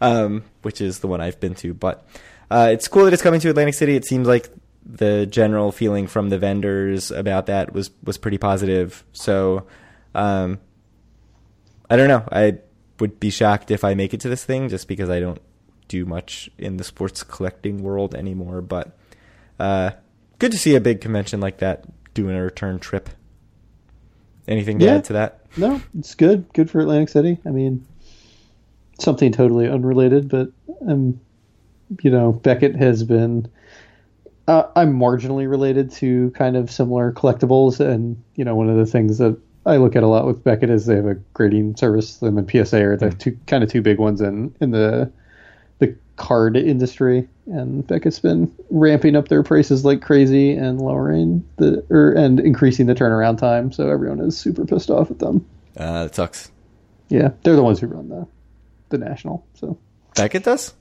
um, which is the one I've been to. But uh, it's cool that it's coming to Atlantic City. It seems like the general feeling from the vendors about that was, was pretty positive. So um, I don't know. I... would be shocked if I make it to this thing just because I don't do much in the sports collecting world anymore. But uh, good to see a big convention like that doing a return trip. Anything to yeah. add to that? No, it's good. Good for Atlantic City. I mean, something totally unrelated, but um, you know, Beckett has been. Uh, I'm marginally related to kind of similar collectibles, and you know, one of the things that I look at a lot with Beckett is they have a grading service. Them and P S A are the two kind of two big ones in, in the the card industry. And Beckett's been ramping up their prices like crazy and lowering the or and increasing the turnaround time. So everyone is super pissed off at them. Uh, it sucks. Yeah, they're the ones who run the the national. So Beckett does?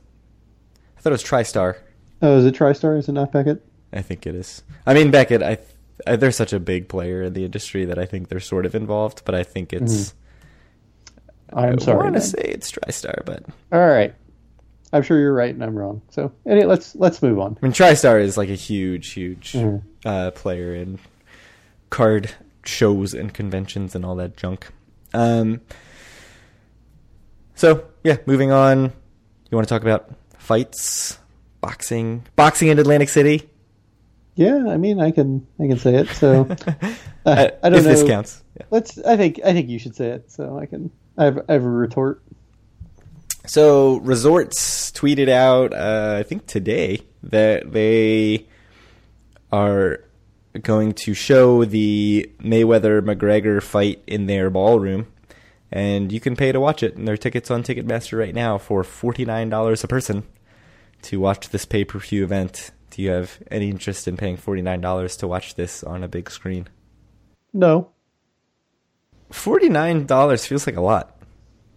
I thought it was TriStar. Oh, is it TriStar? Is it not Beckett? I think it is. I mean Beckett. I. Th- They're such a big player in the industry that I think they're sort of involved, but I think it's. Mm-hmm. I'm sorry. I want to say it's TriStar, but all right, I'm sure you're right and I'm wrong. So anyway, let's let's move on. I mean, TriStar is like a huge, huge mm-hmm. uh, player in card shows and conventions and all that junk. Um. So yeah, moving on. You want to talk about fights, boxing, boxing in Atlantic City? Yeah, I mean, I can, I can say it. So, uh, I don't if know. This counts. Yeah. Let's. I think, I think you should say it. So I can. I have, I have a retort. So Resorts tweeted out, uh, I think today, that they are going to show the Mayweather-McGregor fight in their ballroom, and you can pay to watch it. And there are tickets on Ticketmaster right now for forty-nine dollars a person to watch this pay-per-view event. Do you have any interest in paying forty-nine dollars to watch this on a big screen? No. forty-nine dollars feels like a lot.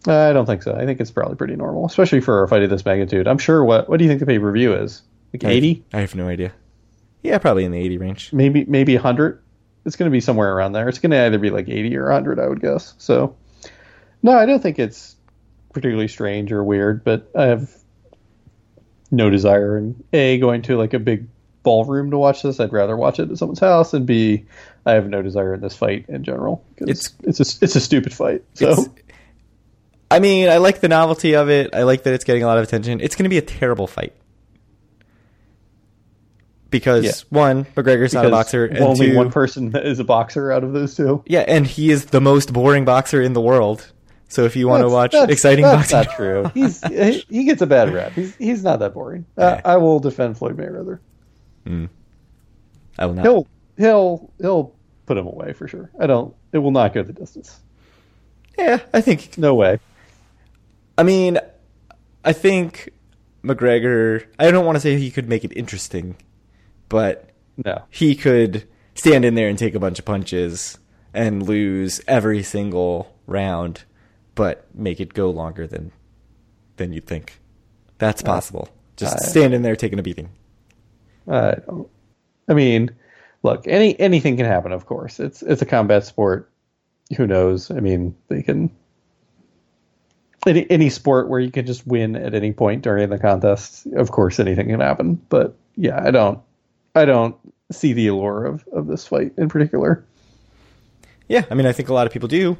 I don't think so. I think it's probably pretty normal, especially for a fight of this magnitude. I'm sure. What What do you think the pay per view is? Like eighty? I, I have no idea. Yeah, probably in the eighty range. Maybe maybe one hundred. It's going to be somewhere around there. It's going to either be like eighty or one hundred, I would guess. So, no, I don't think it's particularly strange or weird, but I have no desire in A, going to like a big ballroom to watch this. I'd rather watch it at someone's house, and B, I have no desire in this fight in general. It's it's a, it's a stupid fight. So, I mean, I like the novelty of it. I like that it's getting a lot of attention. It's going to be a terrible fight. Because, yeah. one, McGregor's because not a boxer. And only two, one person is a boxer out of those two. Yeah, and he is the most boring boxer in the world. So if you want that's, to watch that's, exciting that's boxing... That's not true. He's, he, he gets a bad rap. He's he's not that boring. Okay. I, I will defend Floyd Mayweather. Mm. I will not. He'll, he'll, he'll put him away for sure. I don't... It will not go the distance. Yeah, I think... No way. I mean, I think McGregor... I don't want to say he could make it interesting... But no. He could stand in there and take a bunch of punches and lose every single round, but make it go longer than than you'd think. That's possible. Uh, Just I, stand in there taking a beating. Uh, I mean, look, any anything can happen, of course. It's it's a combat sport. Who knows? I mean, they can... Any, any sport where you can just win at any point during the contest, of course, anything can happen. But, yeah, I don't... I don't see the allure of, of this fight in particular. Yeah, I mean, I think a lot of people do.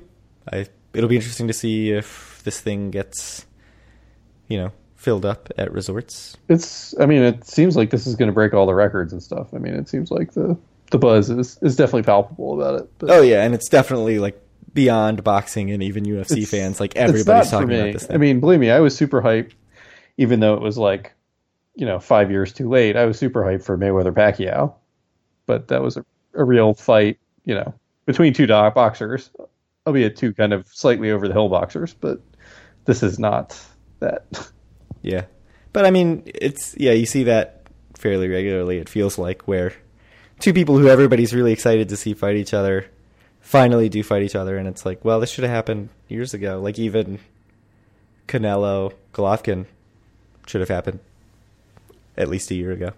I, it'll be interesting to see if this thing gets, you know, filled up at Resorts. It's, I mean, it seems like this is going to break all the records and stuff. I mean, it seems like the, the buzz is, is definitely palpable about it. But oh, yeah, and it's definitely, like, beyond boxing and even U F C fans. Like, everybody's talking about this thing. I mean, believe me, I was super hyped, even though it was, like, you know, five years too late. I was super hyped for Mayweather Pacquiao, but that was a, a real fight, you know, between two dog boxers, albeit two kind of slightly over the hill boxers, but this is not that. Yeah. But I mean, it's, yeah, you see that fairly regularly. It feels like where two people who everybody's really excited to see fight each other finally do fight each other. And it's like, well, this should have happened years ago. Like even Canelo Golovkin should have happened at least a year ago.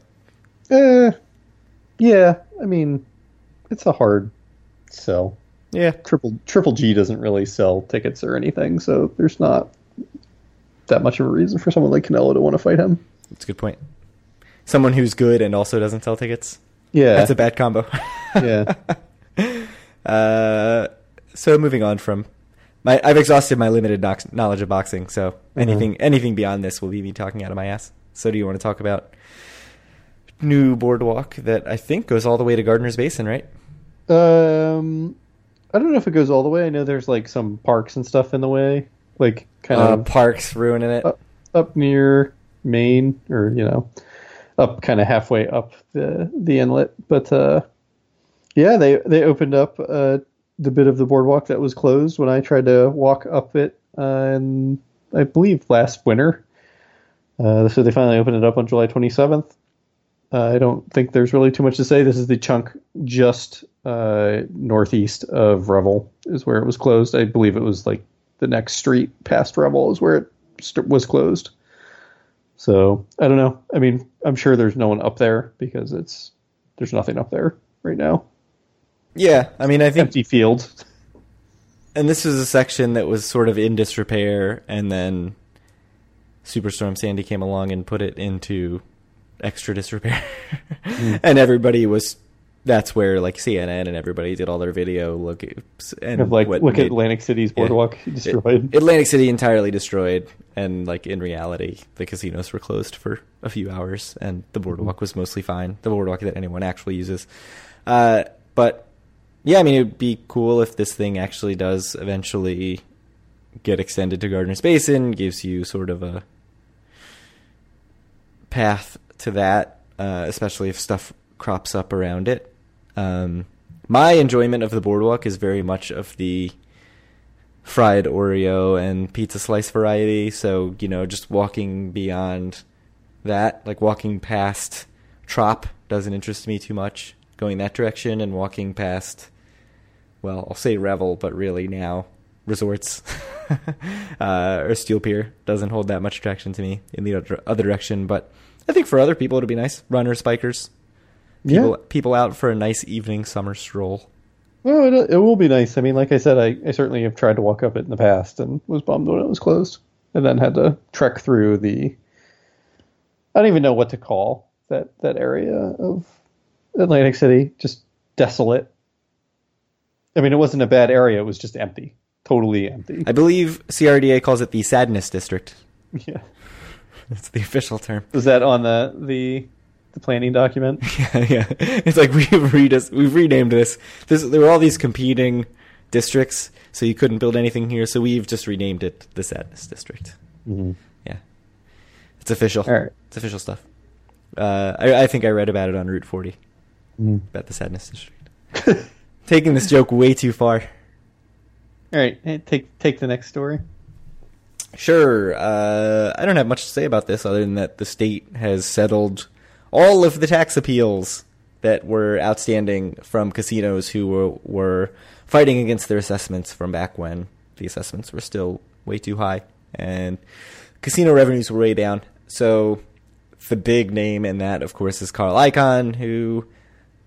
Uh, yeah, I mean, it's a hard sell. Yeah. Triple Triple G doesn't really sell tickets or anything, so there's not that much of a reason for someone like Canelo to want to fight him. That's a good point. Someone who's good and also doesn't sell tickets? Yeah. That's a bad combo. Yeah. Uh, so moving on from... my, I've exhausted my limited no- knowledge of boxing, so mm-hmm. anything anything beyond this will be me talking out of my ass. So do you want to talk about new boardwalk that I think goes all the way to Gardner's Basin, right? Um, I don't know if it goes all the way. I know there's like some parks and stuff in the way, like kind uh, of parks ruining it up, up near Maine, or you know, up kind of halfway up the the inlet. But uh, yeah, they they opened up uh, the bit of the boardwalk that was closed when I tried to walk up it, uh, and I believe last winter. Uh, so they finally opened it up on July twenty-seventh. Uh, I don't think there's really too much to say. This is the chunk just uh, northeast of Revel is where it was closed. I believe it was like the next street past Revel is where it st- was closed. So I don't know. I mean, I'm sure there's no one up there because it's there's nothing up there right now. Yeah, I mean, I think empty field. And this is a section that was sort of in disrepair, and then Superstorm Sandy came along and put it into extra disrepair. mm. And everybody was, that's where like C N N and everybody did all their video look and of like, what look at Atlantic City's boardwalk yeah, destroyed. It, Atlantic City entirely destroyed. And like in reality, the casinos were closed for a few hours and the boardwalk was mostly fine. The boardwalk that anyone actually uses. Uh, but yeah, I mean, it'd be cool if this thing actually does eventually get extended to Gardner's Basin, gives you sort of a path to that, uh, especially if stuff crops up around it. Um, my enjoyment of the boardwalk is very much of the fried Oreo and pizza slice variety. So, you know, just walking beyond that, like walking past Trop doesn't interest me too much, going that direction and walking past, well, I'll say Revel, but really now Resorts. uh, or Steel Pier doesn't hold that much attraction to me in the other direction. But I think for other people, it'll be nice. Runners, bikers, people, yeah. people out for a nice evening summer stroll. Well, it, it will be nice. I mean, like I said, I, I certainly have tried to walk up it in the past and was bummed when it was closed. And then had to trek through the, I don't even know what to call that, that area of Atlantic City. Just desolate. I mean, it wasn't a bad area. It was just empty. Totally empty. I believe C R D A calls it the Sadness District. Yeah. That's the official term. Is that on the the, the planning document? Yeah, yeah. It's like we've, re- we've renamed this. this. There were all these competing districts, so you couldn't build anything here, so we've just renamed it the Sadness District. Mm-hmm. Yeah. It's official. All right. It's official stuff. Uh, I, I think I read about it on Route forty, mm. about the Sadness District. Taking this joke way too far. All right, hey, take take the next story. Sure. Uh, I don't have much to say about this other than that the state has settled all of the tax appeals that were outstanding from casinos who were, were fighting against their assessments from back when the assessments were still way too high and casino revenues were way down. So the big name in that, of course, is Carl Icahn, who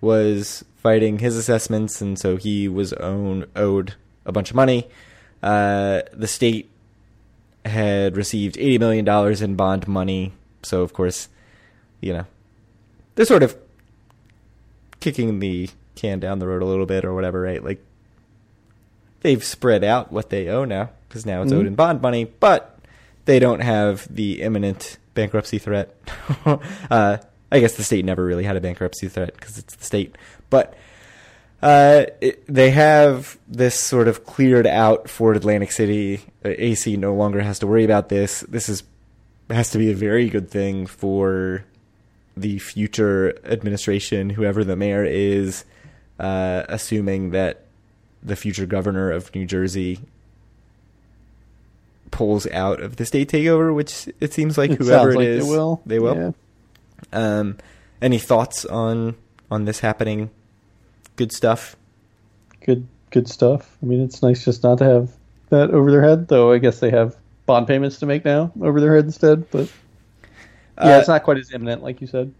was fighting his assessments, and so he was own, owed a bunch of money. Uh, the state had received eighty million dollars in bond money, so of course, you know, they're sort of kicking the can down the road a little bit or whatever, right? Like, they've spread out what they owe now, because now it's mm-hmm. owed in bond money, but they don't have the imminent bankruptcy threat. uh, I guess the state never really had a bankruptcy threat, because it's the state, but uh, it, they have this sort of cleared out for Atlantic City. A C no longer has to worry about this. This is has to be a very good thing for the future administration, whoever the mayor is, uh, assuming that the future governor of New Jersey pulls out of the state takeover, which it seems like it whoever it like is, they will. They will. Yeah. Um, any thoughts on on this happening? Good stuff. Good, good stuff. I mean, it's nice just not to have that over their head, though. I guess they have bond payments to make now over their head instead. But yeah, uh, it's not quite as imminent, like you said.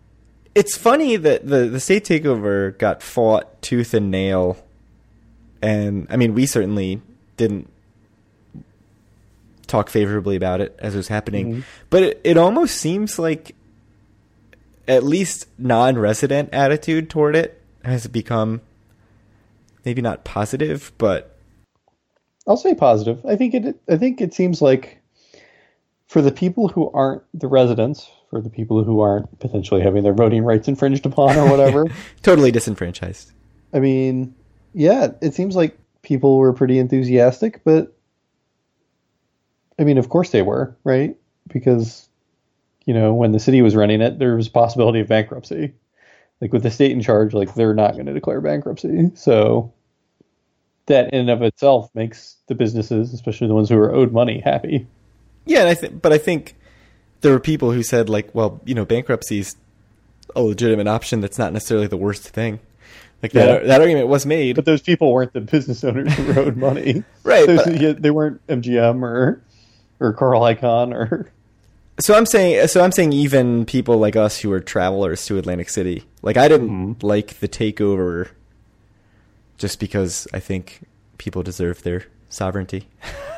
It's funny that the the state takeover got fought tooth and nail, and I mean, we certainly didn't talk favorably about it as it was happening. Mm-hmm. But it, it almost seems like at least non-resident attitude toward it has become maybe not positive, but I'll say positive. I think it, I think it seems like for the people who aren't the residents, for the people who aren't potentially having their voting rights infringed upon or whatever, totally disenfranchised. I mean, yeah, it seems like people were pretty enthusiastic, but I mean, of course they were, right? Because, you know, when the city was running it, there was a possibility of bankruptcy. Like, with the state in charge, like, they're not going to declare bankruptcy. So that in and of itself makes the businesses, especially the ones who are owed money, happy. Yeah, and I th- but I think there were people who said, like, well, you know, bankruptcy is a legitimate option. That's not necessarily the worst thing. Like, yeah. that that argument was made. But those people weren't the business owners who were owed money. Right. Those, but, yeah, they weren't M G M or, or Carl Icahn or... So I'm saying, so I'm saying, even people like us who are travelers to Atlantic City, like I didn't mm-hmm. like the takeover, just because I think people deserve their sovereignty.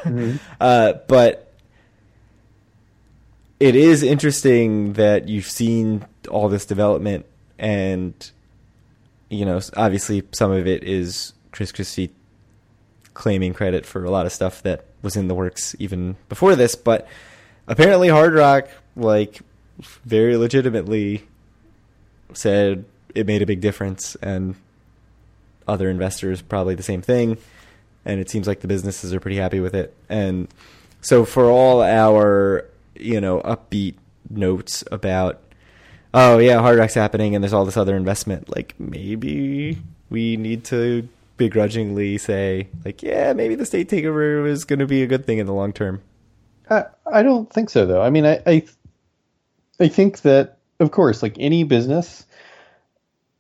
Mm-hmm. uh, but it is interesting that you've seen all this development, and you know, obviously, some of it is Chris Christie claiming credit for a lot of stuff that was in the works even before this, but. Apparently Hard Rock, like, very legitimately said it made a big difference, and other investors probably the same thing, and it seems like the businesses are pretty happy with it. And so for all our, you know, upbeat notes about, oh, yeah, Hard Rock's happening and there's all this other investment, like, maybe we need to begrudgingly say, like, yeah, maybe the state takeover is going to be a good thing in the long term. I, I don't think so, though. I mean, I, I I think that, of course, like any business,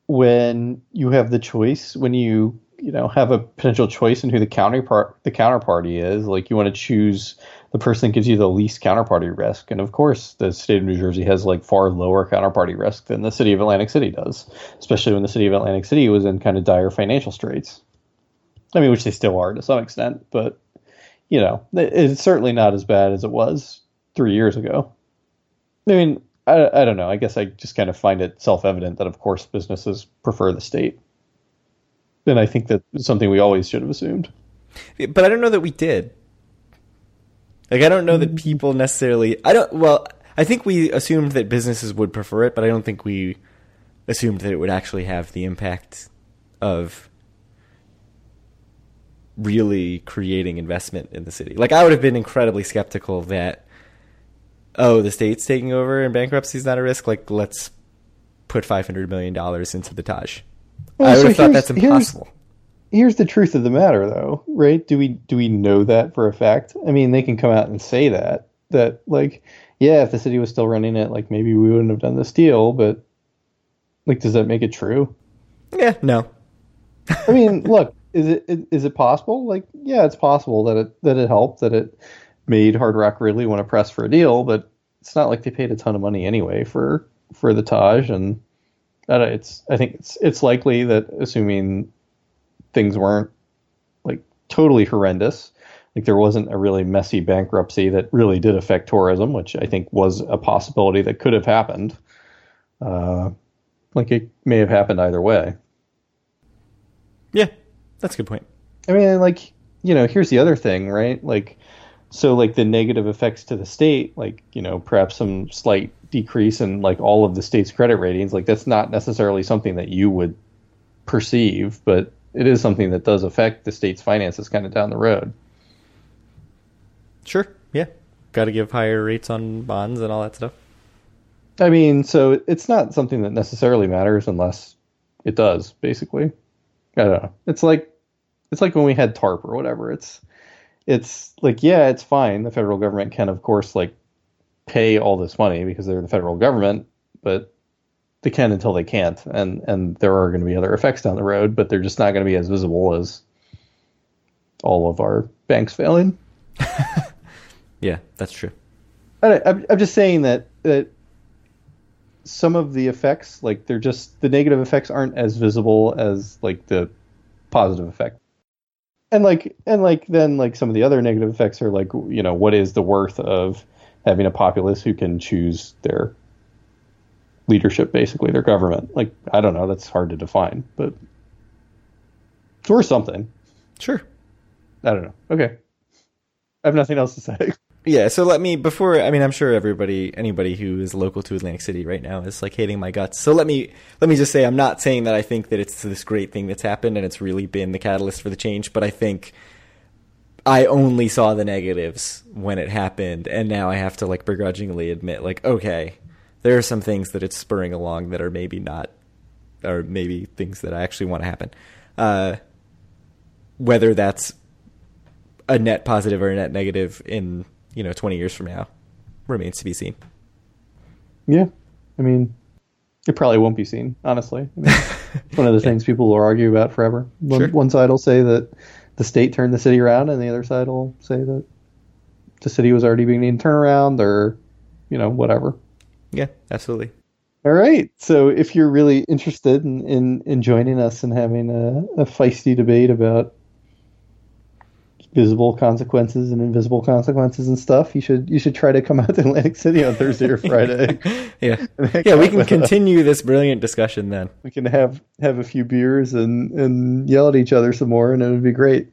when you have the choice, when you you know, have a potential choice in who the counterpart the counterparty is. Like, you want to choose the person that gives you the least counterparty risk. And of course, the state of New Jersey has like far lower counterparty risk than the city of Atlantic City does, especially when the city of Atlantic City was in kind of dire financial straits. I mean, which they still are to some extent, but you know, it's certainly not as bad as it was three years ago. I mean, I, I don't know. I guess I just kind of find it self-evident that, of course, businesses prefer the state. And I think that's something we always should have assumed. But I don't know that we did. Like, I don't know that people necessarily... I don't. Well, I think we assumed that businesses would prefer it, but I don't think we assumed that it would actually have the impact of really creating investment in the city. Like, I would have been incredibly skeptical that, oh, the state's taking over and bankruptcy is not a risk. Like, let's put five hundred million dollars into the Taj. Well, I would so have thought that's impossible. Here's, here's the truth of the matter, though, right? Do we do we know that for a fact? I mean, they can come out and say that, that, like, yeah, if the city was still running it, like, maybe we wouldn't have done this deal, but, like, does that make it true? Yeah, no. I mean, look, is it is it possible? Like, yeah, it's possible that it that it helped, that it made Hard Rock really want to press for a deal, but it's not like they paid a ton of money anyway for, for the Taj, and... It's, I think it's it's likely that, assuming things weren't like totally horrendous, like there wasn't a really messy bankruptcy that really did affect tourism, which I think was a possibility that could have happened. Uh, like it may have happened either way. Yeah, that's a good point. I mean, like, you know, here's the other thing, right? Like, so like the negative effects to the state, like, you know, perhaps some slight decrease in like all of the state's credit ratings, like that's not necessarily something that you would perceive, but it is something that does affect the state's finances kind of down the road. Sure. Yeah. Got to give higher rates on bonds and all that stuff. I mean, so it's not something that necessarily matters unless it does, basically. I don't know. It's like, it's like when we had TARP or whatever. It's, it's like, yeah, it's fine. The federal government can, of course, like, pay all this money because they're the federal government, but they can until they can't, and and there are going to be other effects down the road, but they're just not going to be as visible as all of our banks failing. Yeah, that's true. I, I'm, I'm just saying that that some of the effects, like they're just the negative effects, aren't as visible as like the positive effect. And like and like then like some of the other negative effects are like, you know, what is the worth of having a populace who can choose their leadership, basically their government. Like, I don't know, that's hard to define, but it's worth something. Sure. I don't know. Okay. I have nothing else to say. Yeah. So let me, before, I mean, I'm sure everybody, anybody who is local to Atlantic City right now is like hating my guts. So let me, let me just say, I'm not saying that I think that it's this great thing that's happened and it's really been the catalyst for the change, but I think I only saw the negatives when it happened, and now I have to like begrudgingly admit, like, okay, there are some things that it's spurring along that are maybe not, or maybe things that I actually want to happen. Uh, whether that's a net positive or a net negative in, you know, twenty years from now remains to be seen. Yeah. I mean, it probably won't be seen, honestly. I mean, it's one of the things people will argue about forever. One, sure. one side will say that the state turned the city around, and the other side will say that the city was already being turned around, or, you know, whatever. Yeah, absolutely. All right. So if you're really interested in, in, in joining us and having a, a feisty debate about visible consequences and invisible consequences and stuff, you should you should try to come out to Atlantic City on Thursday or Friday. Yeah, yeah, we can continue us. this brilliant discussion then. We can have, have a few beers and, and yell at each other some more, and it would be great.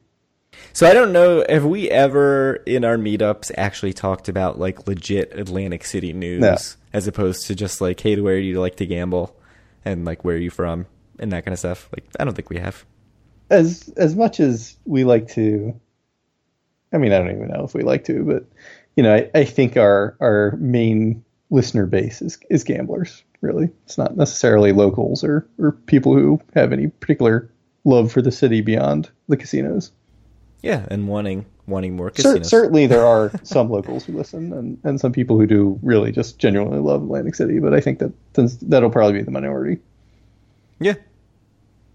So I don't know, have we ever in our meetups actually talked about like legit Atlantic City news no. as opposed to just like, hey, where do you like to gamble, and like, where are you from, and that kind of stuff? Like, I don't think we have. As as much as we like to. I mean, I don't even know if we like to, but, you know, I, I think our, our main listener base is, is gamblers, really. It's not necessarily locals or, or people who have any particular love for the city beyond the casinos. Yeah, and wanting wanting more casinos. C- certainly there are some locals who listen, and, and some people who do really just genuinely love Atlantic City, but I think that that'll probably be the minority. Yeah,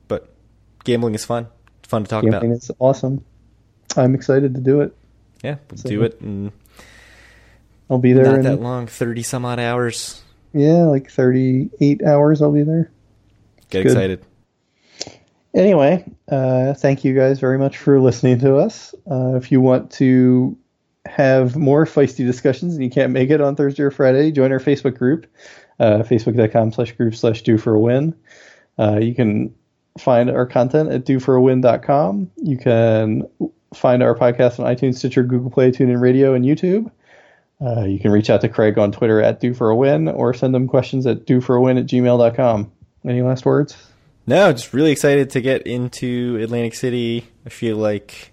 but gambling is fun. fun to talk gambling about. It's awesome. I'm excited to do it. Yeah, we'll so do it. And I'll be there. Not in, that long, thirty some odd hours. Yeah, like thirty-eight hours I'll be there. Get Good. excited. Anyway, uh, thank you guys very much for listening to us. Uh, if you want to have more feisty discussions and you can't make it on Thursday or Friday, join our Facebook group, uh, facebook.com slash group slash do for a win. Uh, you can find our content at do for a win dot com. You can find our podcast on iTunes, Stitcher, Google Play, TuneIn Radio, and YouTube. Uh, you can reach out to Craig on Twitter at do for a win or send them questions at doforawin at gmail.com. Any last words? No, just really excited to get into Atlantic City. I feel like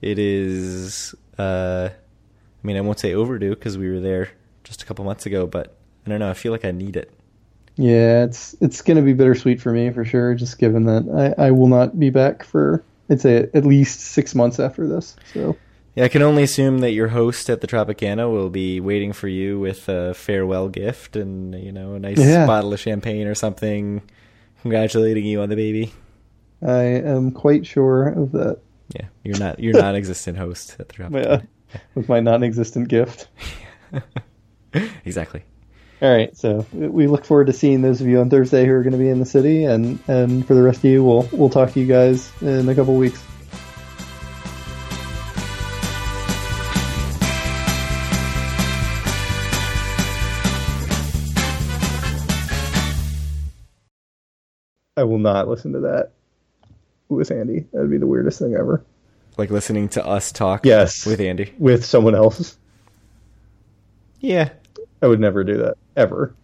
it is, uh, I mean, I won't say overdue because we were there just a couple months ago, but I don't know. I feel like I need it. Yeah, it's it's going to be bittersweet for me for sure, just given that I, I will not be back for, I'd say, at least six months after this. So yeah, I can only assume that your host at the Tropicana will be waiting for you with a farewell gift and, you know, a nice yeah. bottle of champagne or something, congratulating you on the baby. I am quite sure of that. Yeah, you're not your non-existent host at the Tropicana. Yeah, with my non-existent gift. Exactly. All right, so we look forward to seeing those of you on Thursday who are going to be in the city, and, and for the rest of you, we'll we'll talk to you guys in a couple of weeks. I will not listen to that with Andy. That would be the weirdest thing ever. Like listening to us talk? Yes. With Andy? With someone else? Yeah. I would never do that, ever.